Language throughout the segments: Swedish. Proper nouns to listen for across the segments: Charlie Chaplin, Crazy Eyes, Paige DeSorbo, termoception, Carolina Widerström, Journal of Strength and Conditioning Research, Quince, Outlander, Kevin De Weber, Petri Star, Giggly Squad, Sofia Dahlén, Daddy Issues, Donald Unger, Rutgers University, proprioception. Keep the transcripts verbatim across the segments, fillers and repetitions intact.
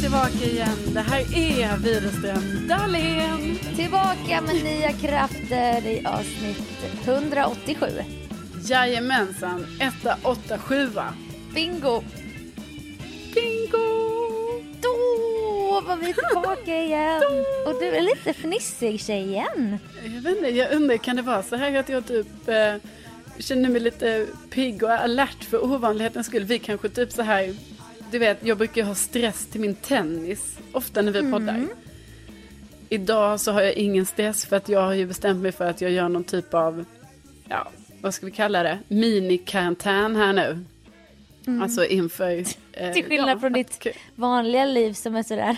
Tillbaka igen. Det här är Widerström Dahlén. Tillbaka med nya krafter i avsnitt ett åtta sju. Jajamensan, ett åtta sju. Bingo. Bingo. Då var vi tillbaka igen. Och du är lite fnissig tjejen. Jag vet inte, jag undrar, kan det vara så här att jag typ eh, känner mig lite pigg och alert för ovanlighetens skull. Vi kanske typ så här... Du vet, jag brukar ha stress till min tennis ofta när vi mm. poddar. Idag så har jag ingen stress för att jag har ju bestämt mig för att jag gör någon typ av, ja, vad ska vi kalla det? Mini-karantän här nu. Mm. Alltså inför... Eh, till skillnad ja, från ditt vanliga liv som är sådär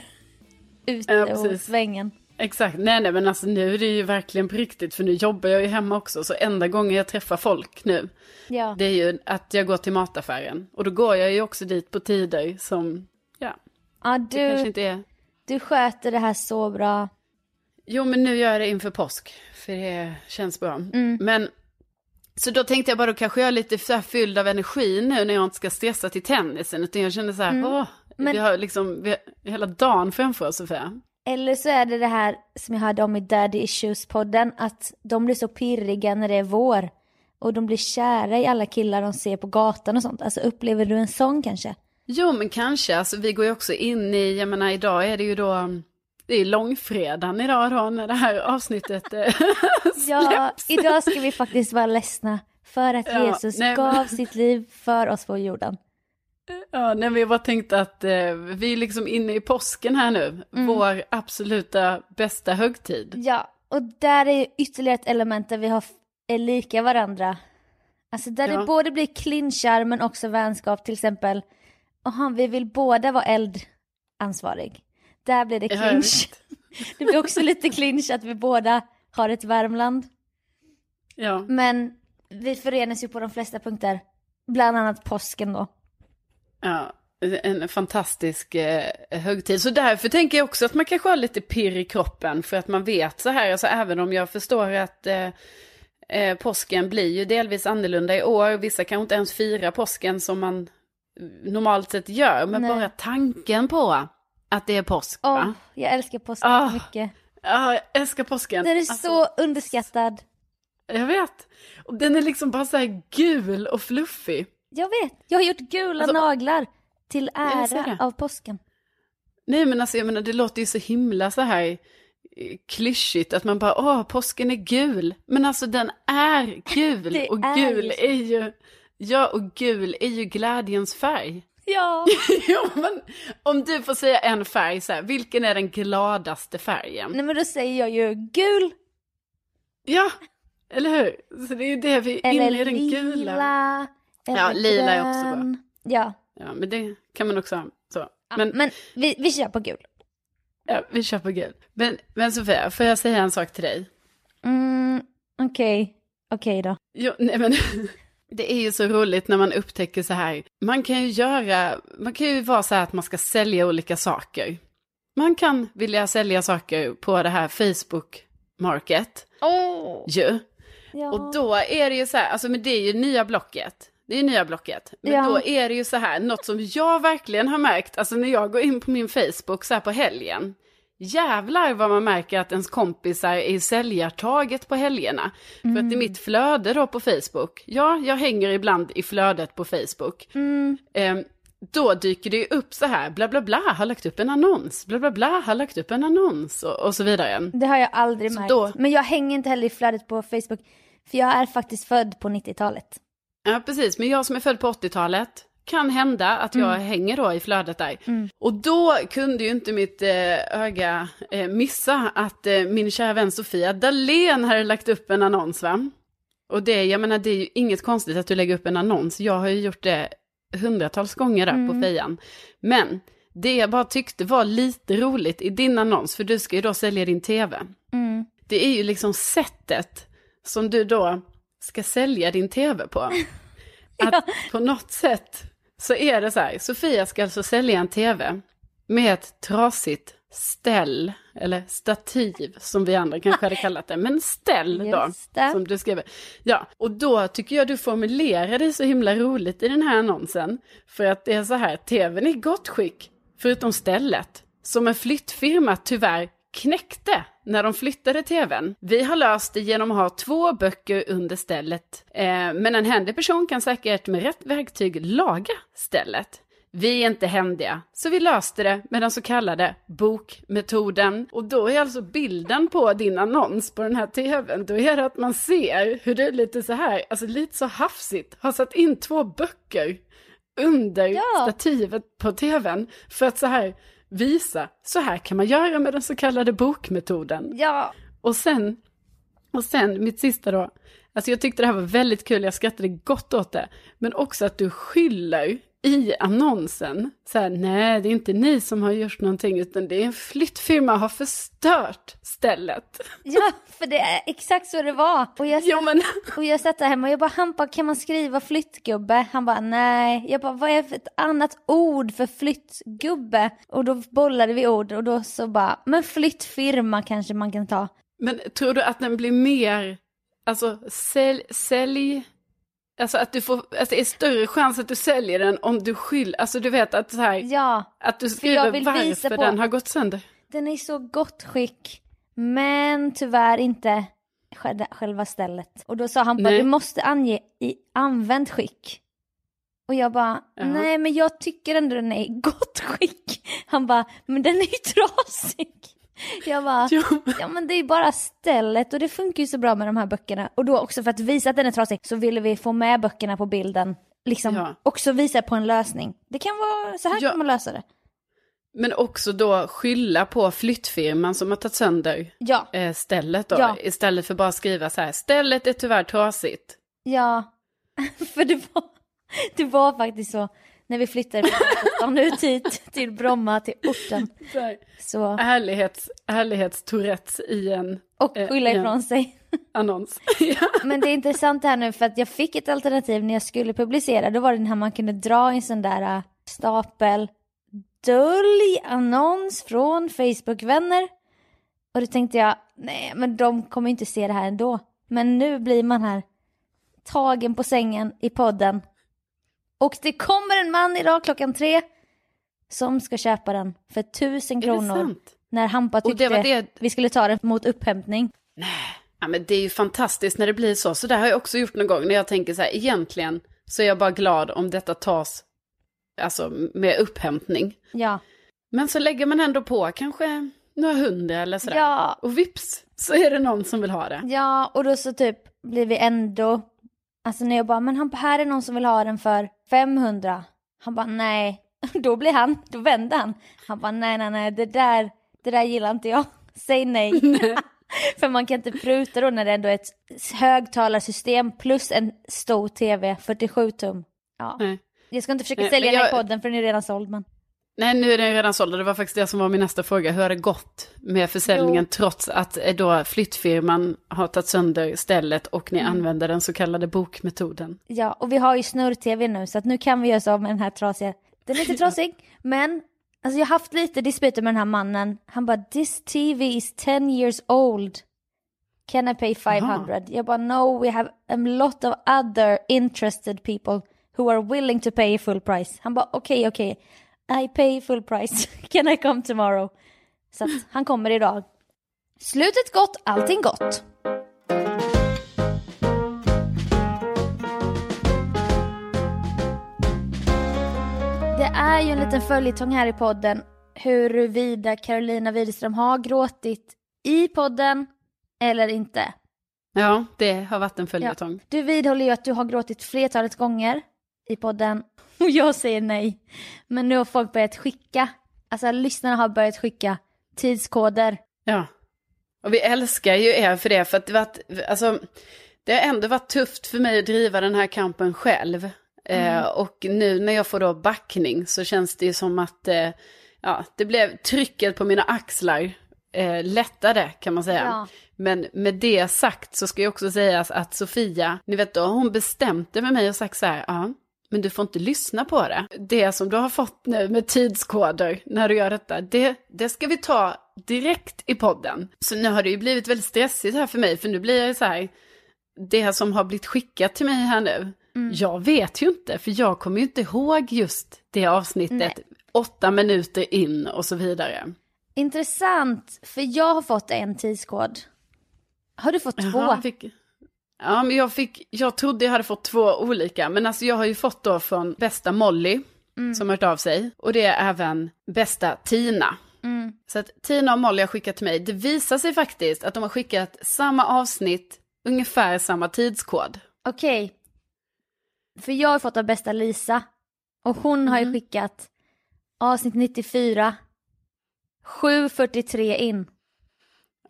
ute ja, och svängen. Exakt, nej nej men alltså nu är det ju verkligen på riktigt för nu jobbar jag ju hemma också så enda gången jag träffar folk nu ja. Det är ju att jag går till mataffären och då går jag ju också dit på tider som, ja, ja du, det kanske inte är... Du sköter det här så bra. Jo men nu gör jag det inför påsk för det känns bra. Mm. Men så då tänkte jag bara då kanske jag är lite så här fylld av energi nu när jag inte ska stressa till tennisen utan jag känner så här, mm. åh, men... vi har liksom vi har hela dagen framför oss ungefär. Eller så är det det här som jag hörde om i Daddy Issues-podden. Att de blir så pirriga när det är vår. Och de blir kära i alla killar de ser på gatan och sånt. Alltså upplever du en sån kanske? Jo men kanske. Alltså, vi går ju också in i, jag menar idag är det ju då... Det är långfredagen idag då när det här avsnittet släpps. Ja, idag ska vi faktiskt vara ledsna. För att ja, Jesus nej, gav men... sitt liv för oss på jorden. Ja, nej, men jag bara tänkte att eh, vi är liksom inne i påsken här nu. Mm. Vår absoluta bästa högtid. Ja, och där är ju ytterligare ett element där vi har, är lika varandra. Alltså där ja. Det både blir clinchar men också vänskap. Till exempel, aha, vi vill båda vara eldansvarig. Där blir det clinch. Det blir också lite clinch att vi båda har ett Värmland. Ja. Men vi förenas ju på de flesta punkter. Bland annat påsken då. Ja, en fantastisk eh, högtid. Så därför tänker jag också att man kanske har lite pirr i kroppen för att man vet så här. Alltså, även om jag förstår att eh, eh, påsken blir ju delvis annorlunda i år. Vissa kan inte ens fira påsken som man normalt sett gör. Men nej. Bara tanken på att det är påsk. Oh, va? Jag älskar påsken oh, mycket. Ja, oh, jag älskar påsken. Den är alltså, så underskattad. Jag vet. Och den är liksom bara så här gul och fluffig. Jag vet, jag har gjort gula alltså, naglar till ära av påsken. Nej men alltså jag menar det låter ju så himla så här klyschigt att man bara, åh påsken är gul. Men alltså den är gul det och är gul är ju, ja och gul är ju glädjens färg. Ja. Ja men om du får säga en färg så här, vilken är den gladaste färgen? Nej men då säger jag ju gul. Ja, eller hur? Så det är ju det vi är inne i den gula. Lila. Ja, lila är också bra. Ja. Ja, men det kan man också ha. Så. Ja, men men vi, vi kör på gul. Ja, vi kör på gul. Men, men Sofia, får jag säga en sak till dig? Mm, okej. Okay. Okej okay då. Jo, nej men... Det är ju så roligt när man upptäcker så här. Man kan ju göra, man kan ju vara så här att man ska sälja olika saker. Man kan vilja sälja saker på det här Facebook Market. Oh. Ju. Ja. Och då är det ju så här, alltså men det är ju nya blocket. Det är ju nya blocket. Men ja. Då är det ju så här, något som jag verkligen har märkt, alltså när jag går in på min Facebook så här på helgen. Jävlar vad man märker att ens kompisar är i säljartaget på helgerna. Mm. För att i mitt flöde då på Facebook, ja, jag hänger ibland i flödet på Facebook. Mm. Eh, då dyker det ju upp så här, bla bla bla har lagt upp en annons, bla bla bla har lagt upp en annons och, och så vidare. Det har jag aldrig märkt. Då... Men jag hänger inte heller i flödet på Facebook, för jag är faktiskt född på nittiotalet. Ja, precis. Men jag som är född på åttiotalet... kan hända att jag mm. hänger då i flödet där. Mm. Och då kunde ju inte mitt eh, öga eh, missa att eh, min kära vän Sofia Dahlén hade lagt upp en annons, va? Och det, jag menar, det är ju inget konstigt att du lägger upp en annons. Jag har ju gjort det hundratals gånger där mm. på fejan. Men det jag bara tyckte var lite roligt i din annons, för du ska ju då sälja din tv. Mm. Det är ju liksom sättet som du då ska sälja din tv på. Att ja. På något sätt... Så är det så här, Sofia ska alltså sälja en tv med ett trasigt ställ, eller stativ som vi andra kanske hade kallat det, men ställ just då, det. Som du skriver. Ja, och då tycker jag du formulerar det så himla roligt i den här annonsen, för att det är så här, tvn är i gott skick, förutom stället, som en flyttfirma tyvärr knäckte när de flyttade tvn. Vi har löst det genom att ha två böcker under stället. Eh, men en händig person kan säkert med rätt verktyg laga stället. Vi är inte händiga, så vi löste det med den så kallade bokmetoden. Och då är alltså bilden på din annons på den här tvn, då är det att man ser hur du lite så här, alltså lite så hafsigt, har satt in två böcker under ja. Stativet på tvn för att så här visa, så här kan man göra med den så kallade bokmetoden. Ja. Och sen, och sen mitt sista då. Alltså jag tyckte det här var väldigt kul, jag skrattade gott åt det. Men också att du skyller i annonsen. Så här, nej, det är inte ni som har gjort någonting, utan det är en flyttfirma har förstört stället. Ja, för det är exakt så det var. Och jag satt, jo, men... och jag satt där hemma och jag bara, han bara, kan man skriva flyttgubbe? Han bara, nej. Jag bara, vad är för ett annat ord för flyttgubbe? Och då bollade vi ord och då så bara, men flyttfirma kanske man kan ta. Men tror du att den blir mer, alltså, sälj... sälj... Alltså att du får, alltså det är större chans att du säljer den om du skyller, alltså du vet att så här, ja, att du skriver varför den har gått sönder. Den är så gott skick, men tyvärr inte själva stället. Och då sa han bara, du måste ange i använd skick. Och jag bara, uh-huh. nej men jag tycker ändå den är i gott skick. Han bara, men den är ju trasig. Jag bara, ja men det är bara stället och det funkar ju så bra med de här böckerna. Och då också för att visa att den är trasig så ville vi få med böckerna på bilden. Liksom ja. Också visa på en lösning. Det kan vara, så här ja. Kan man lösa det. Men också då skylla på flyttfirman som har tagit sönder ja. eh, stället då. Ja. Istället för bara skriva så här, stället är tyvärr trasigt. Ja, för det var, det var faktiskt så. När vi flyttar från ut hit till Bromma, till orten. Så. Härlighets, härlighetstourettes i en... Och skylla eh, ifrån en sig. Annons. Ja. Men det är intressant här nu för att jag fick ett alternativ när jag skulle publicera. Då var det den här man kunde dra i en sån där stapel. Dölj annons från Facebook-vänner. Och då tänkte jag, nej men de kommer inte se det här ändå. Men nu blir man här tagen på sängen i podden. Och det kommer en man idag klockan tre som ska köpa den för tusen kronor när Hampa tyckte det det... vi skulle ta den mot upphämtning. Nej, ja, men det är ju fantastiskt när det blir så. Så det har jag också gjort någon gång när jag tänker så här, egentligen så är jag bara glad om detta tas alltså, med upphämtning. Ja. Men så lägger man ändå på kanske några hundra eller sådär. Ja. Och vips så är det någon som vill ha det. Ja, och då så typ blir vi ändå... Alltså när jag bara, men han, här är någon som vill ha den för fem hundra. Han bara, nej. Då blir han, då vänder han. Han bara, nej, nej, nej, det där, det där gillar inte jag. Säg nej. nej. För man kan inte pruta då när det ändå är ett högtalarsystem plus en stor tv, fyrtiosju tum. Ja. Nej. Jag ska inte försöka nej, sälja den jag... i podden för den är redan såld, men. Nej, nu är den redan såld. Det var faktiskt det som var min nästa fråga. Hur har det gått med försäljningen jo. trots att då flyttfirman har tagit sönder stället och ni mm. använder den så kallade bokmetoden? Ja, och vi har ju snurr-tv nu så att nu kan vi göra så med den här trasiga. Den är lite trasig, men alltså, jag har haft lite dispyter med den här mannen. Han bara, this T V is ten years old. Can I pay five hundred? Aha. Jag bara, no, we have a lot of other interested people who are willing to pay full price. Han bara, okej, okay, okej. Okay. I pay full price. Can I come tomorrow? Så att han kommer idag. Slutet gott, allting gott. Det är ju en liten följetong här i podden huruvida Carolina Widerström har gråtit i podden eller inte. Ja, det har varit en följetong. Ja. Du vidhåller ju att du har gråtit flertalet gånger i podden. Och jag säger nej. Men nu har folk börjat skicka. Alltså lyssnarna har börjat skicka tidskoder. Ja. Och vi älskar ju er för det. För att det, var, alltså, det har ändå varit tufft för mig att driva den här kampen själv. Mm. Eh, och nu när jag får då backning så känns det ju som att eh, ja, det blev trycket på mina axlar eh, lättare kan man säga. Ja. Men med det sagt så ska jag också säga att Sofia, ni vet då, hon bestämde med mig och sagt så här, ja. Men du får inte lyssna på det. Det som du har fått nu med tidskoder när du gör detta, det, det ska vi ta direkt i podden. Så nu har det ju blivit väldigt stressigt här för mig. För nu blir jag så här, det här som har blivit skickat till mig här nu. Mm. Jag vet ju inte, för jag kommer ju inte ihåg just det avsnittet. Nej. Åtta minuter in och så vidare. Intressant, för jag har fått en tidskod. Har du fått två? Jaha, fick... Ja, men jag fick, jag trodde jag hade fått två olika. Men alltså jag har ju fått då från bästa Molly mm. som har hört av sig. Och det är även bästa Tina. Mm. Så att Tina och Molly har skickat till mig. Det visar sig faktiskt att de har skickat samma avsnitt, ungefär samma tidskod. Okej. Okay. För jag har fått av bästa Lisa. Och hon har mm. ju skickat avsnitt nittiofyra, sju fyrtiotre in.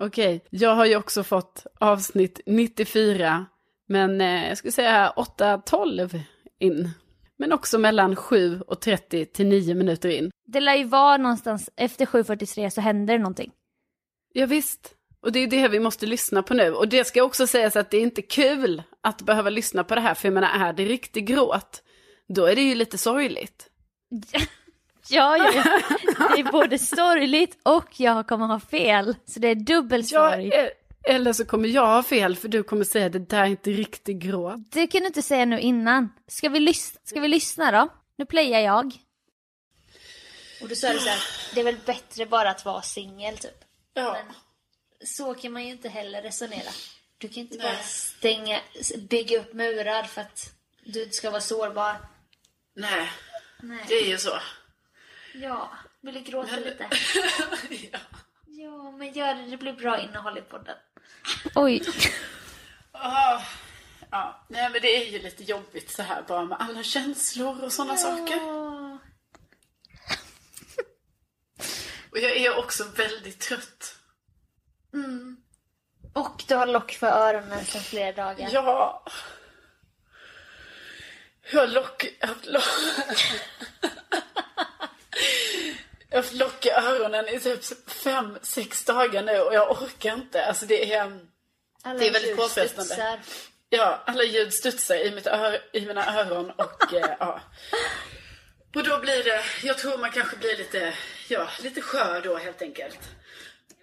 Okej, jag har ju också fått avsnitt nittiofyra, men eh, jag skulle säga åtta tolv in. Men också mellan sju och trettio till nio minuter in. Det lär ju vara någonstans efter sju fyrtiotre så händer det någonting. Ja visst, och det är ju det vi måste lyssna på nu. Och det ska också sägas att det är inte kul att behöva lyssna på det här, för jag menar, är det riktigt gråt, då är det ju lite sorgligt. Ja, ja, det är både sorgligt och jag kommer ha fel. Så det är dubbel sorg. Ja, eller så kommer jag ha fel för du kommer säga att det där är inte riktigt grå. Det kan du inte säga nu innan. Ska vi, lys- ska vi lyssna då? Nu playar jag. Och du sa det så här, det är väl bättre bara att vara singel typ. Ja. Men så kan man ju inte heller resonera. Du kan inte Nej. bara stänga, bygga upp murar för att du inte ska vara sårbar. Nej, Nej. Det är ju så. Ja, vill du gråta men... lite? ja. ja, men gör det. Det blir bra innehåll i podden. Oj. oh, ja, nej men det är ju lite jobbigt så här bara med alla känslor och sådana ja. saker. och jag är också väldigt trött. Mm. Och du har lock för öronen sedan flera dagar. Ja. Jag har lock... Jag har lock... Jag flockar öronen i typ fem, sex dagar nu och jag orkar inte. Alltså det är, det är väldigt påfrestande. Ja, alla ljud studsar i, mitt ör, i mina öron och eh, ja. Och då blir det, jag tror man kanske blir lite, ja, lite skör då helt enkelt.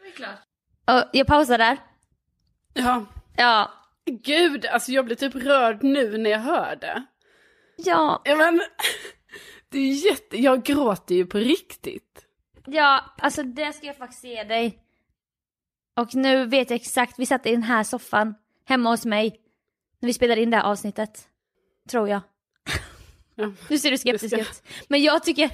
Det är klart. Oh, jag pausar där. Ja. Ja. Gud, alltså jag blir typ rörd nu när jag hör det. Ja. Men... Det är jätte... Jag gråter ju på riktigt. Ja, alltså det ska jag faktiskt se dig. Och nu vet jag exakt, vi satt i den här soffan hemma hos mig när vi spelade in det här avsnittet. Tror jag. Ja. Nu ser du skeptisk ut. Ska... Men jag tycker...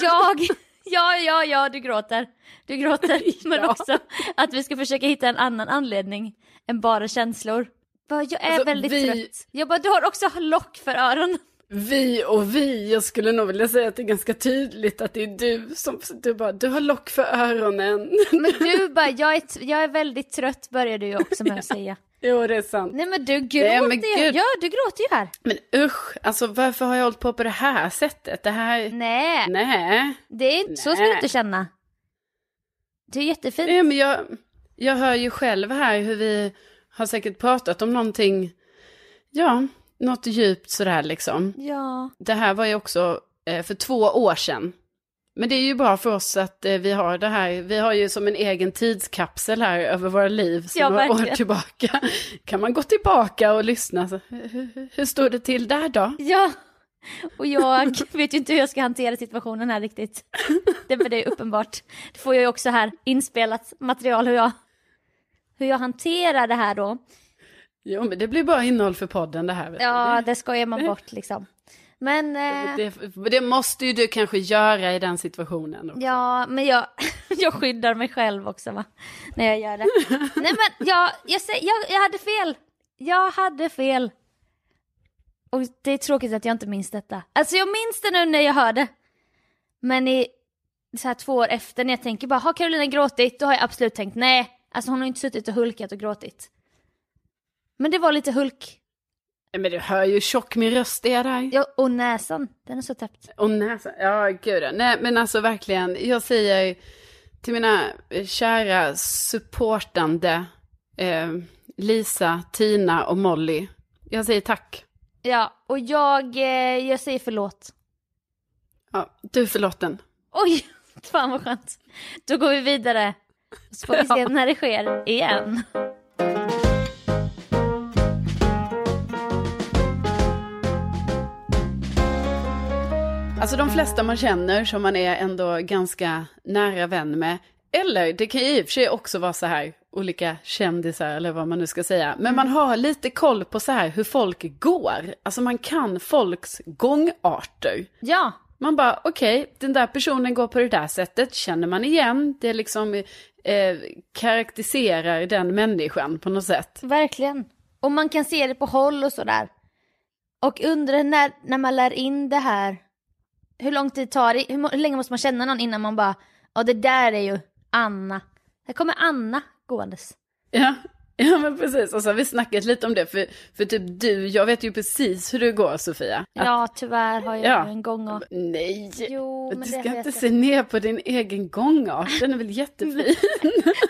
Jag... Ja, ja, ja, du gråter. Du gråter, ja. Men också att vi ska försöka hitta en annan anledning än bara känslor. Jag är alltså, väldigt vi... trött. Jag bara, du har också lock för öronen. Vi och vi, jag skulle nog vilja säga att det är ganska tydligt att det är du som, du bara, du har lock för öronen. Men du bara, jag är, jag är väldigt trött börjar du också med att säga. Jo, det är sant. Nej, men du gråter ju. Ja, du gråter ju här. Men usch, alltså varför har jag hållit på på det här sättet? Det här... Nej. Nej. Det är inte... Så ska du inte känna. Det är jättefint. Nej, men jag, jag hör ju själv här hur vi har säkert pratat om någonting. Ja, något djupt sådär liksom. Ja. Det här var ju också eh, för två år sedan. Men det är ju bra för oss att eh, vi har det här. Vi har ju som en egen tidskapsel här över våra liv. Så ja, några verkligen. År tillbaka kan man gå tillbaka och lyssna. Så, hur, hur står det till där då? Ja, och jag vet ju inte hur jag ska hantera situationen här riktigt. Det, det är ju uppenbart. Det får jag ju också här inspelat material hur jag, hur jag hanterar det här då. Jo, men det blir bara innehåll för podden det här. Vet ja, du. Det skojar man bort liksom. Men, eh, det, det måste ju du kanske göra i den situationen också. Ja, men jag, jag skyddar mig själv också va? När jag gör det. Nej, men jag, jag, jag, jag hade fel. Jag hade fel. Och det är tråkigt att jag inte minns detta. Alltså jag minns det nu när jag hörde. Men i så här två år efter när jag tänker bara, har Carolina gråtit? Då har jag absolut tänkt, nej. Alltså hon har inte suttit och hulkat och gråtit. Men det var lite hulk. Men du hör ju tjock min röst är där. Ja, och näsan, den är så täppt. Och näsan, ja gud. Nej, men alltså verkligen, jag säger till mina kära supportande eh, Lisa, Tina och Molly. Jag säger tack. Ja, och jag, eh, jag säger förlåt. Ja, du är förlåten. Oj, fan vad skönt. Då går vi vidare. Så får vi se när det sker igen. Alltså de flesta man känner som man är ändå ganska nära vän med. Eller det kan ju i och för sig också vara så här olika kändisar eller vad man nu ska säga. Men man har lite koll på så här hur folk går. Alltså man kan folks gångarter. Ja. Man bara okej, okay, den där personen går på det där sättet. Känner man igen. Det liksom eh, karaktäriserar den människan på något sätt. Verkligen. Och man kan se det på håll och sådär. Och undrar när, när man lär in det här. Hur lång tid tar det? Hur länge måste man känna någon innan man bara, ja det där är ju Anna. Här kommer Anna gåendes. Ja, ja men precis. Och så har vi snackat lite om det. För, för typ du, jag vet ju precis hur du går Sofia. Att, ja tyvärr har jag ja. en gångart. Nej, jo, men du ska inte jag. se ner på din egen gångart. Den är väl jättefin.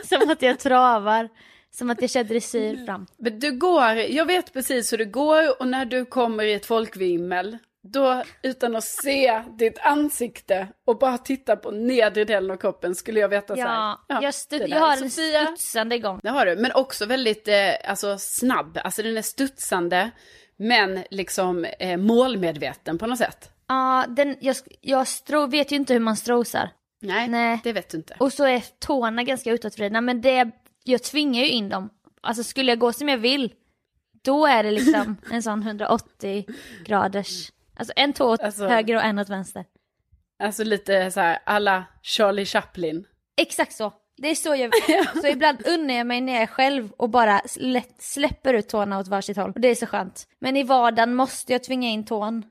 Som att jag travar. Som att jag kör dressyr fram. Men du går, jag vet precis hur du går. Och när du kommer i ett folkvimmel. Då utan att se ditt ansikte och bara titta på nedre delen av kroppen skulle jag veta ja, så här. Ja, jag, stu- jag har en Sofia. Studsande igång. Det har du, men också väldigt eh, alltså, snabb. Alltså den är studsande men liksom eh, målmedveten på något sätt. Ja, den, jag, jag stro, vet ju inte hur man strosar. Nej, Nej, det vet du inte. Och så är tårna ganska utåtvridna men det, jag tvingar ju in dem. Alltså skulle jag gå som jag vill då är det liksom en sån hundraåttio graders... Alltså en tå åt alltså, höger och en åt vänster. Alltså lite så här alla Charlie Chaplin. Exakt så. Det är så jag så ibland unnar jag mig när jag själv och bara släpper ut tårna åt varsitt håll. Och det är så skönt. Men i vardagen måste jag tvinga in tån.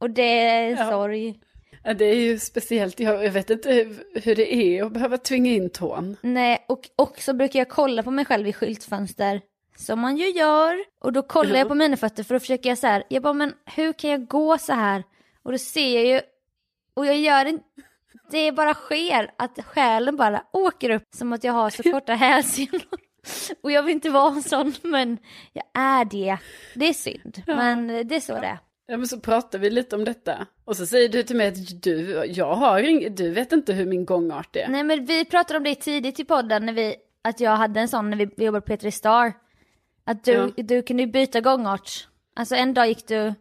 Och det är ja. sorg. Ja, det är ju speciellt. Jag vet inte hur det är att behöva tvinga in tån. Nej, och också brukar jag kolla på mig själv i skyltfönster. Som man ju gör. Och då kollar jag på mina fötter för att försöka så här. Jag bara, men hur kan jag gå så här? Och då ser jag ju. Och jag gör inte. Det bara sker att själen bara åker upp. Som att jag har så korta hälsenor. Och jag vill inte vara en sån. Men jag är det. Det är synd. Ja. Men det är så det är. Ja, men så pratar vi lite om detta. Och så säger du till mig att du, jag har ing- du vet inte hur min gångart är. Nej, men vi pratade om det tidigt i podden. När vi, att jag hade en sån när vi, vi jobbade på Petri Star. Att du, ja. du kunde ju byta gångart. Alltså en dag gick du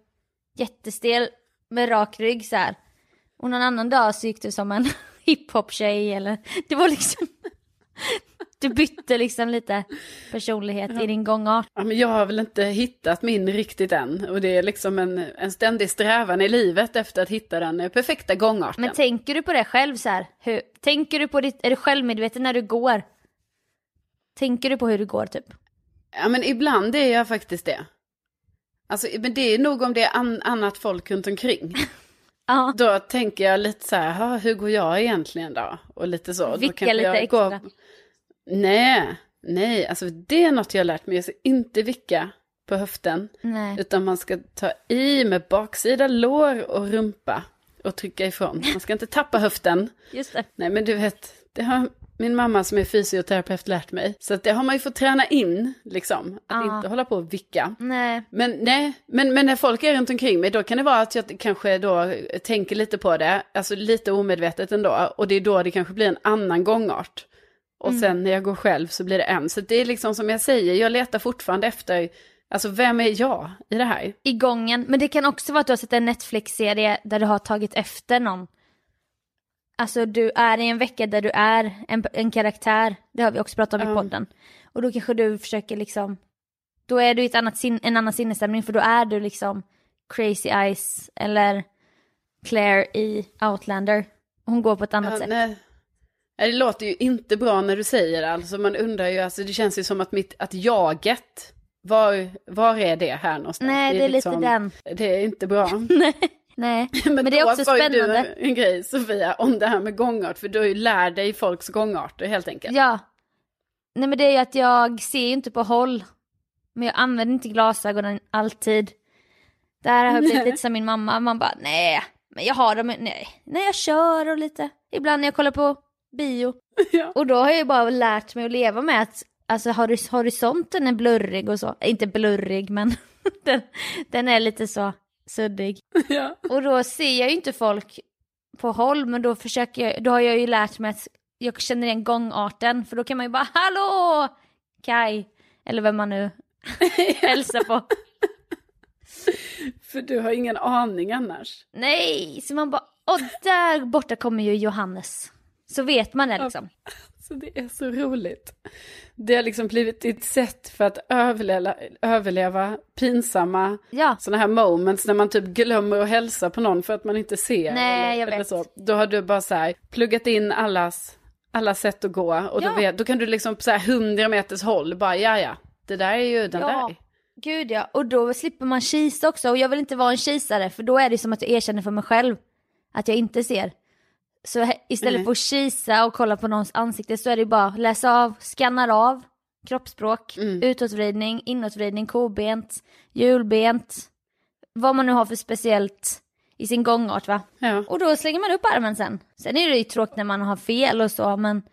jättestel med rak rygg så här. Och någon annan dag så gick du som en hiphop-tjej. Eller... Det var liksom... Du bytte liksom lite personlighet ja. i din gångart. Ja, men jag har väl inte hittat min riktigt än. Och det är liksom en, en ständig strävan i livet efter att hitta den perfekta gångarten. Men tänker du på det själv så här? Hur... Tänker du på ditt... Är du självmedveten när du går? Tänker du på hur du går typ? Ja, men ibland är jag faktiskt det. Alltså, men det är nog om det är an- annat folk runt omkring. Ja. Då tänker jag lite så här, hur går jag egentligen då? Och lite så. Vicka då kan lite jag extra. Gå... Nej, Nej, alltså det är något jag har lärt mig. Jag ska inte vicka på höften. Nej. Utan man ska ta i med baksida, lår och rumpa och trycka ifrån. Man ska inte tappa höften. Just det. Nej, men du vet, det har min mamma som är fysioterapeut lärt mig. Så att det har man ju fått träna in, liksom. Att Aa. inte hålla på och vicka. Nej. Men, nej, men, men när folk är runt omkring mig, då kan det vara att jag kanske då tänker lite på det. Alltså lite omedvetet ändå. Och det är då det kanske blir en annan gångart. Och mm. sen när jag går själv så blir det en. Så det är liksom som jag säger, jag letar fortfarande efter... Alltså, vem är jag i det här? I gången. Men det kan också vara att du har sett en Netflix-serie där du har tagit efter någon. Alltså, du är i en vecka där du är en, en karaktär. Det har vi också pratat om mm. i podden. Och då kanske du försöker liksom... Då är du i ett annat sin, en annan sinnesstämning. För då är du liksom Crazy Eyes eller Claire i Outlander. Hon går på ett annat ja, sätt. Nej. Det låter ju inte bra när du säger det. Alltså, man undrar ju... Alltså, det känns ju som att, mitt, att jaget... Var, var är det här någonstans? Nej, det är, det är liksom, lite den. Det är inte bra. Nej, nej. Men, men det är också spännande. Men då en grej, Sofia, om det här med gångart. För du lär dig folks gångarter helt enkelt. Ja. Nej, men det är ju att jag ser ju inte på håll. Men jag använder inte glasögonen alltid. Där har jag blivit lite som min mamma. Man bara, nej, men jag har dem. Nej, nej jag kör och lite. Ibland när jag kollar på bio. Ja. Och då har jag ju bara lärt mig att leva med att alltså horis- horisonten är blurrig och så. Inte blurrig, men den, den är lite så suddig. Ja. Och då ser jag ju inte folk på håll, men då försöker jag, då har jag ju lärt mig att jag känner igen gångarten. För då kan man ju bara, hallå, Kai. Eller vem man nu hälsar på. För du har ingen aning annars. Nej, så man bara, och där borta kommer ju Johannes. Så vet man det liksom. Ja. Så det är så roligt. Det har liksom blivit ett sätt för att överleva, överleva pinsamma ja. såna här moments när man typ glömmer att hälsa på någon för att man inte ser. Nej, eller, jag vet. Eller så. Då har du bara så här pluggat in allas, alla sätt att gå och ja. då, vet, då kan du liksom på så här hundra meters håll bara ja ja, det där är ju den ja. där. Gud ja, och då slipper man kisa också och jag vill inte vara en kisare för då är det som att jag erkänner för mig själv att jag inte ser. Så istället mm. för att kisa och kolla på någons ansikte så är det bara läsa av, skannar av, kroppsspråk, mm. utåtvridning, inåtvridning, kobent, hjulbent. Vad man nu har för speciellt i sin gångart va? Ja. Och då slänger man upp armen sen. Sen är det ju tråkigt när man har fel och så men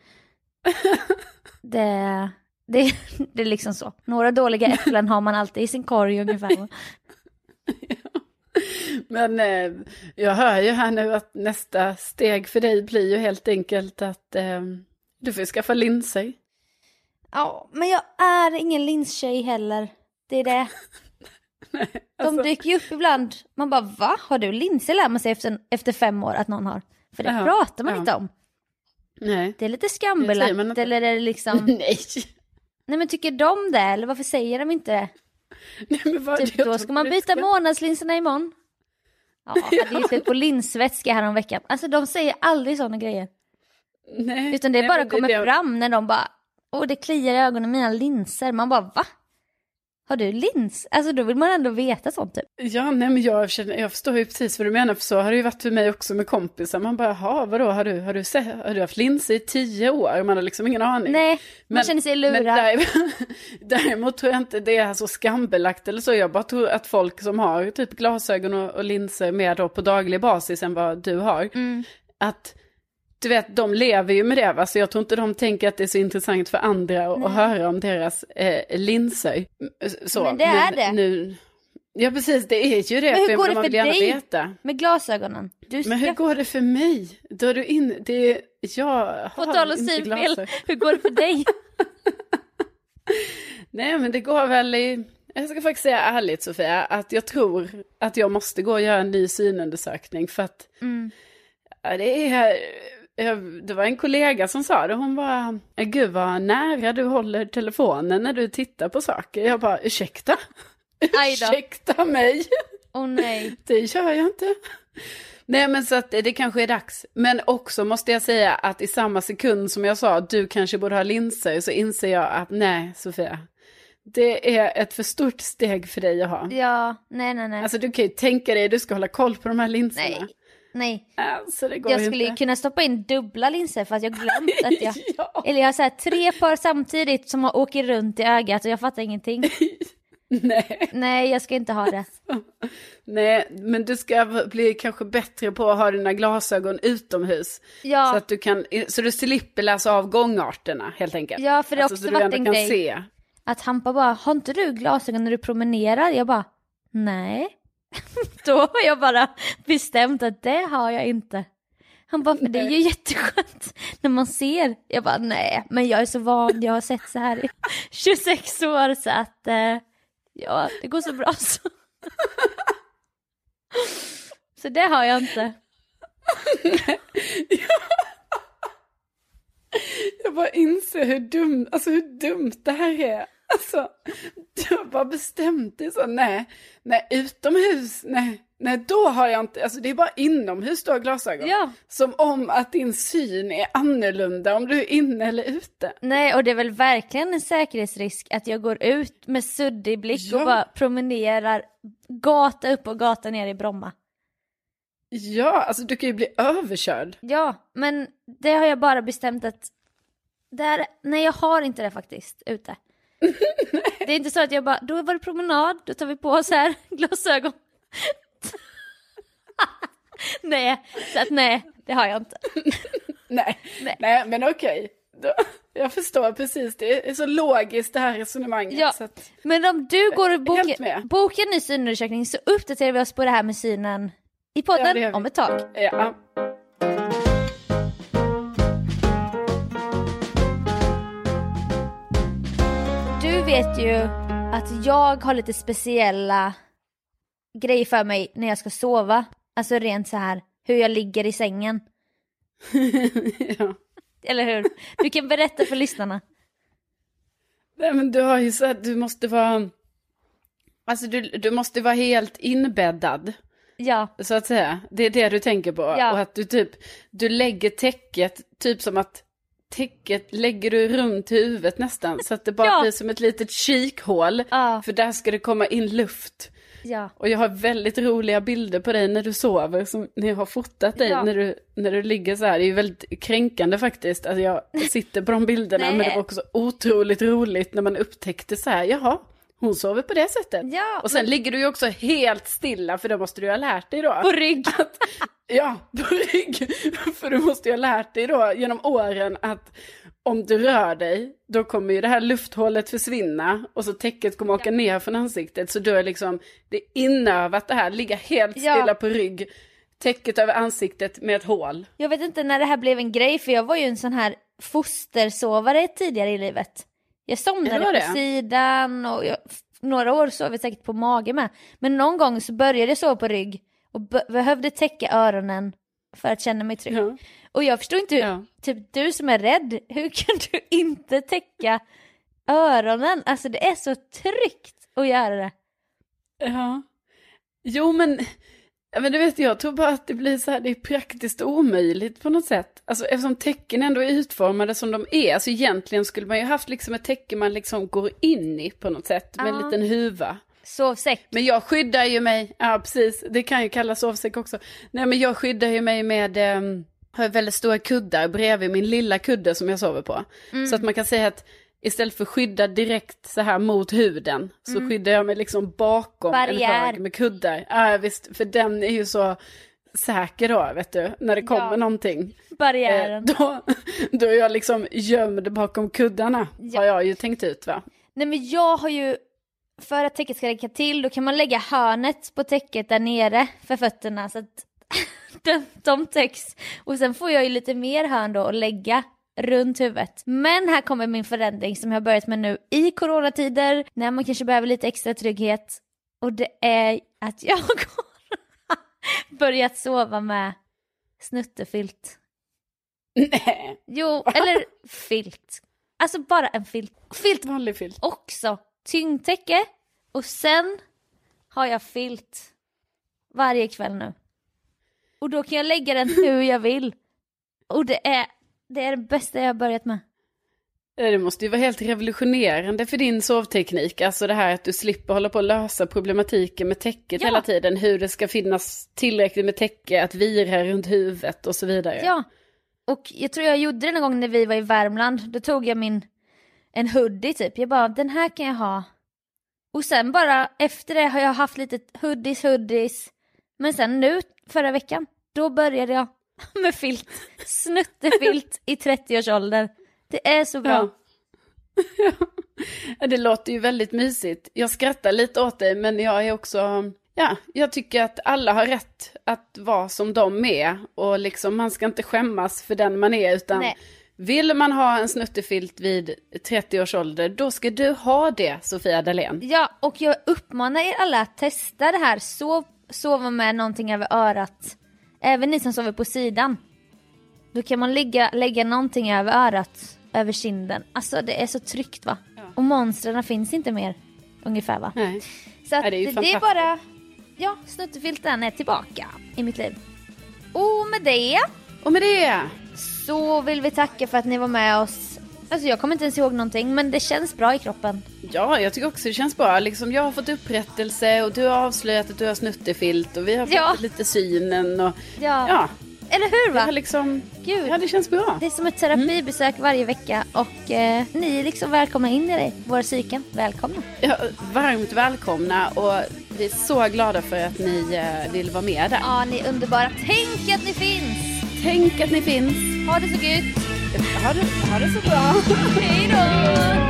det, det, det är liksom så. Några dåliga äpplen har man alltid i sin korg ungefär. Men eh, jag hör ju här nu att nästa steg för dig blir ju helt enkelt att eh, du får skaffa linser. Ja, men jag är ingen linstjej heller. Det är det. Nej, alltså... De dyker ju upp ibland. Man bara, va? Har du linser? Lär man sig efter, efter fem år att någon har. För det ja, pratar man ja. inte om. Nej. Det är lite skambelagt. Att... Eller är det liksom... Nej. Nej, men tycker de det? Eller varför säger de inte det? Nej, men vad typ, då ska man byta ska... månadslinserna imorgon. Ja, jag hade ju sett på linsvätska här om veckan. Alltså de säger aldrig sådana grejer. Nej, utan det nej, bara kommer det... fram när de bara åh, det kliar i ögonen mina linser. Man bara, va? Har du lins? Alltså då vill man ändå veta sånt typ. Ja, nej men jag, känner, jag förstår ju precis vad du menar. För så har det ju varit för mig också med kompisar. Man bara, jaha, vadå? Har du, har, du sett, har du haft linser i tio år? Man har liksom ingen aning. Nej, man men, känner sig lurad. Där, däremot tror jag inte det är så skambelagt eller så. Jag bara tror att folk som har typ glasögon och, och linser mer då på daglig basis än vad du har. Mm. Att... Du vet, de lever ju med det va? Så jag tror inte de tänker att det är så intressant för andra att, att höra om deras eh, linser. Så, men det är nu, det. Nu... Ja precis, det är ju det. Men hur går det för dig veta. Med glasögonen? Du ska... Men hur går det för mig? Då är du in... det är... Jag har tal och inte glasögon. Hur går det för dig? Nej men det går väl i... Jag ska faktiskt säga ärligt Sofia, att jag tror att jag måste gå och göra en ny synundersökning för att mm. ja, det är... Det var en kollega som sa det. Hon var, gud vad nära du håller telefonen när du tittar på saker. Jag bara, ursäkta? Ursäkta mig? Oh, nej. Det gör jag inte. Nej men så att det kanske är dags. Men också måste jag säga att i samma sekund som jag sa du kanske borde ha linser så inser jag att nej Sofia. Det är ett för stort steg för dig att ha. Ja, nej nej nej. Alltså du kan ju tänka dig du ska hålla koll på de här linserna. Nej. Nej. Alltså, det går jag skulle inte. Kunna stoppa in dubbla linser för att jag glömt att jag... ja. Eller jag har så här, tre par samtidigt som har åker runt i ögat och jag fattar ingenting. Nej. Nej, jag ska inte ha det. Nej, men du ska bli kanske bättre på att ha dina glasögon utomhus. Ja. Så att du kan, så du slipper läsa av gångarterna helt enkelt. Ja, för det har alltså, också varit en grej. Se. Att Hampa bara, har inte du glasögon när du promenerar? Jag bara, nej. Då har jag bara bestämt att det har jag inte. Han bara, för det är ju jätteskönt när man ser. Jag bara, nej, men jag är så van. Jag har sett så här i tjugosex år så att, eh, ja, det går så bra så. Så det har jag inte. Jag bara inser hur dumt, alltså hur dumt det här är. Alltså, jag bara bestämt det så, nej, nej, utomhus, nej, nej, då har jag inte, alltså det är bara inomhus då glasögon. Ja. Som om att din syn är annorlunda om du är inne eller ute. Nej, och det är väl verkligen en säkerhetsrisk att jag går ut med suddig blick ja. Och bara promenerar gata upp och gata ner i Bromma. Ja, alltså du kan ju bli överkörd. Ja, men det har jag bara bestämt att, där, nej jag har inte det faktiskt ute. Det är inte så att jag bara, då var det promenad, då tar vi på oss här glasögon. Nej, så att nej, det har jag inte. nej, nej. nej, men okej. Då, jag förstår precis, det är så logiskt det här resonemanget. Ja, så att, men om du går och bokar boka en ny synundersökning så uppdaterar vi oss på det här med synen i podden ja, om ett tag. Ja. Du vet ju att jag har lite speciella grejer för mig när jag ska sova. Alltså rent så här, hur jag ligger i sängen. Ja. Eller hur? Du kan berätta för lyssnarna. Nej, men du har ju så att du måste vara... Alltså du, du måste vara helt inbäddad. Ja. Så att säga, det är det du tänker på. Ja. Och att du typ, du lägger täcket typ som att... täcket lägger du runt huvudet nästan så att det bara ja. Blir som ett litet kikhål uh. för där ska det komma in luft. Ja. Och jag har väldigt roliga bilder på dig när du sover som ni har fotat dig ja. när du när du ligger så här. Det är ju väldigt kränkande faktiskt. Alltså jag sitter på de bilderna men det var också otroligt roligt när man upptäckte så här, jaha, hon sover på det sättet. Ja, och sen men... ligger du ju också helt stilla för det måste du ha lärt dig då. På rygg. Att, ja, på rygg. För du måste ju ha lärt dig då genom åren att om du rör dig då kommer ju det här lufthålet försvinna och så täcket kommer åka ja. Ner från ansiktet. Så du är liksom, det är inövat det här, ligga helt stilla ja. På rygg. Täcket över ansiktet med ett hål. Jag vet inte när det här blev en grej för jag var ju en sån här fostersovare tidigare i livet. Jag somnade det det? På sidan och jag, några år sov jag säkert på mage med. Men någon gång så började jag sova på rygg och be- behövde täcka öronen för att känna mig trygg. Ja. Och jag förstår inte hur, ja. Typ du som är rädd, hur kan du inte täcka öronen? Alltså det är så tryggt att göra det. Ja, jo men... Men du vet, jag tror bara att det blir så här, det är praktiskt omöjligt på något sätt. Alltså eftersom täcken ändå är utformade som de är. Alltså egentligen skulle man ju haft liksom ett täcke man liksom går in i på något sätt. Med uh-huh. en liten huva. Sovsäck. Men jag skyddar ju mig, ja precis, det kan ju kallas sovsäck också. Nej men jag skyddar ju mig med, um, har väldigt stora kuddar bredvid min lilla kudde som jag sover på. Mm. Så att man kan säga att istället för skydda direkt så här mot huden så mm. skyddar jag mig liksom bakom barriär. En hög med kuddar. Ja visst, för den är ju så säker då, vet du, när det kommer ja. Någonting. Barriären. Eh, då, då är jag liksom gömd bakom kuddarna, ja. Har jag ju tänkt ut va? Nej men jag har ju, för att täcket ska räcka till, då kan man lägga hörnet på täcket där nere för fötterna så att de, de täcks. Och sen får jag ju lite mer hörn då att lägga. Runt huvudet. Men här kommer min förändring som jag har börjat med nu i coronatider. När man kanske behöver lite extra trygghet. Och det är att jag har börjat sova med snuttefilt. Nej. Jo, eller filt. Alltså bara en filt. Filt. Vanlig filt. Också tyngdtäcke. Och sen har jag filt varje kväll nu. Och då kan jag lägga den hur jag vill. Och det är... Det är det bästa jag har börjat med. Det måste ju vara helt revolutionerande för din sovteknik. Alltså det här att du slipper hålla på att lösa problematiken med täcket ja. hela tiden. Hur det ska finnas tillräckligt med täcke, att vira runt huvudet och så vidare. Ja, och jag tror jag gjorde det en gång när vi var i Värmland. Då tog jag min, en hoodie typ. Jag bara, den här kan jag ha. Och sen bara efter det har jag haft lite hoodies, hoodies. Men sen nu, förra veckan, då började jag med filt. Snuttefilt i trettio-årsåldern. Det är så bra. Ja. Ja, det låter ju väldigt mysigt. Jag skrattar lite åt dig, men jag är också... Ja, jag tycker att alla har rätt att vara som de är. Och liksom, man ska inte skämmas för den man är. Utan nej. Vill man ha en snuttefilt vid trettio-årsålder, då ska du ha det, Sofia Dahlén. Ja, och jag uppmanar er alla att testa det här. Sov, sova med någonting över örat. Även ni som sover på sidan. Då kan man lägga, lägga någonting över örat, över kinden. Alltså det är så tryggt va? Ja. Och monstrarna finns inte mer, ungefär va? Nej. Så att Nej, det, är det är bara, ja, snuttefilten är tillbaka i mitt liv. Och med det. Och med det. Så vill vi tacka för att ni var med oss. Alltså jag kommer inte ens ihåg någonting, men det känns bra i kroppen. Ja, jag tycker också det känns bra. Liksom, jag har fått upprättelse och du har avslöjat att du har snuttefilt. Och vi har fått ja. lite synen. Och, ja. ja. Eller hur va? Det, liksom... Gud. Ja, det känns bra. Det är som ett terapibesök mm. varje vecka. Och eh, ni är liksom välkomna in i det. Våra psyken, välkomna. Ja, varmt välkomna. Och vi är så glada för att ni eh, vill vara med där. Ja, ni är underbara. Tänk att ni finns. Tänk att ni finns. Ha det så gud. Ha det, ha det så bra. Hej då.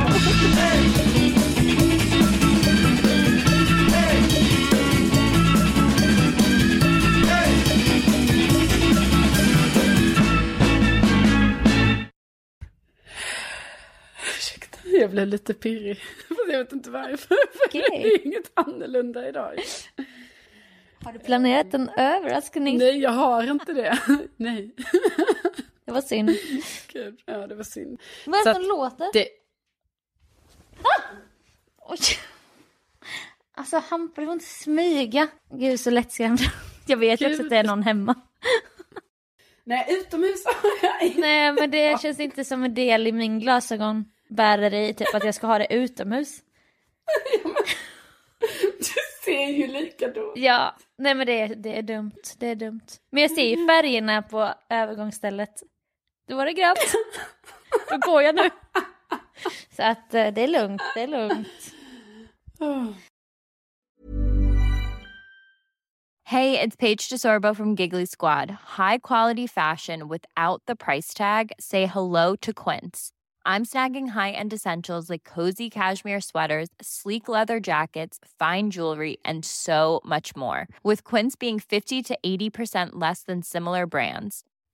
Jag blev lite pirrig. Jag vet inte varför. Okay. Det är inget annorlunda idag. Har du planerat en överraskning? Nej, jag har inte det. Nej. Det var synd. Gud, ja, det var synd. Vad är det som låter? Det... Ah! Oj. Alltså, han får inte smyga. Gud, så lättskrämd. Jag vet Gud. också att det är någon hemma. Nej, utomhus har jag inte. Nej, men det känns inte som en del i min glasögon. Bära dig typ att jag ska ha det utomhus. Ja, men, du ser ju likadant. Ja, nej men det, det är dumt, det är dumt. Men jag ser ju färgerna på övergångsstället. Då var det grönt. Då går jag nu. Så att det är lugnt, det är lugnt. Oh. Hey, it's Paige DeSorbo from Giggly Squad. High quality fashion without the price tag. Say hello to Quince. I'm snagging high-end essentials like cozy cashmere sweaters, sleek leather jackets, fine jewelry, and so much more. With Quince being fifty to eighty percent less than similar brands.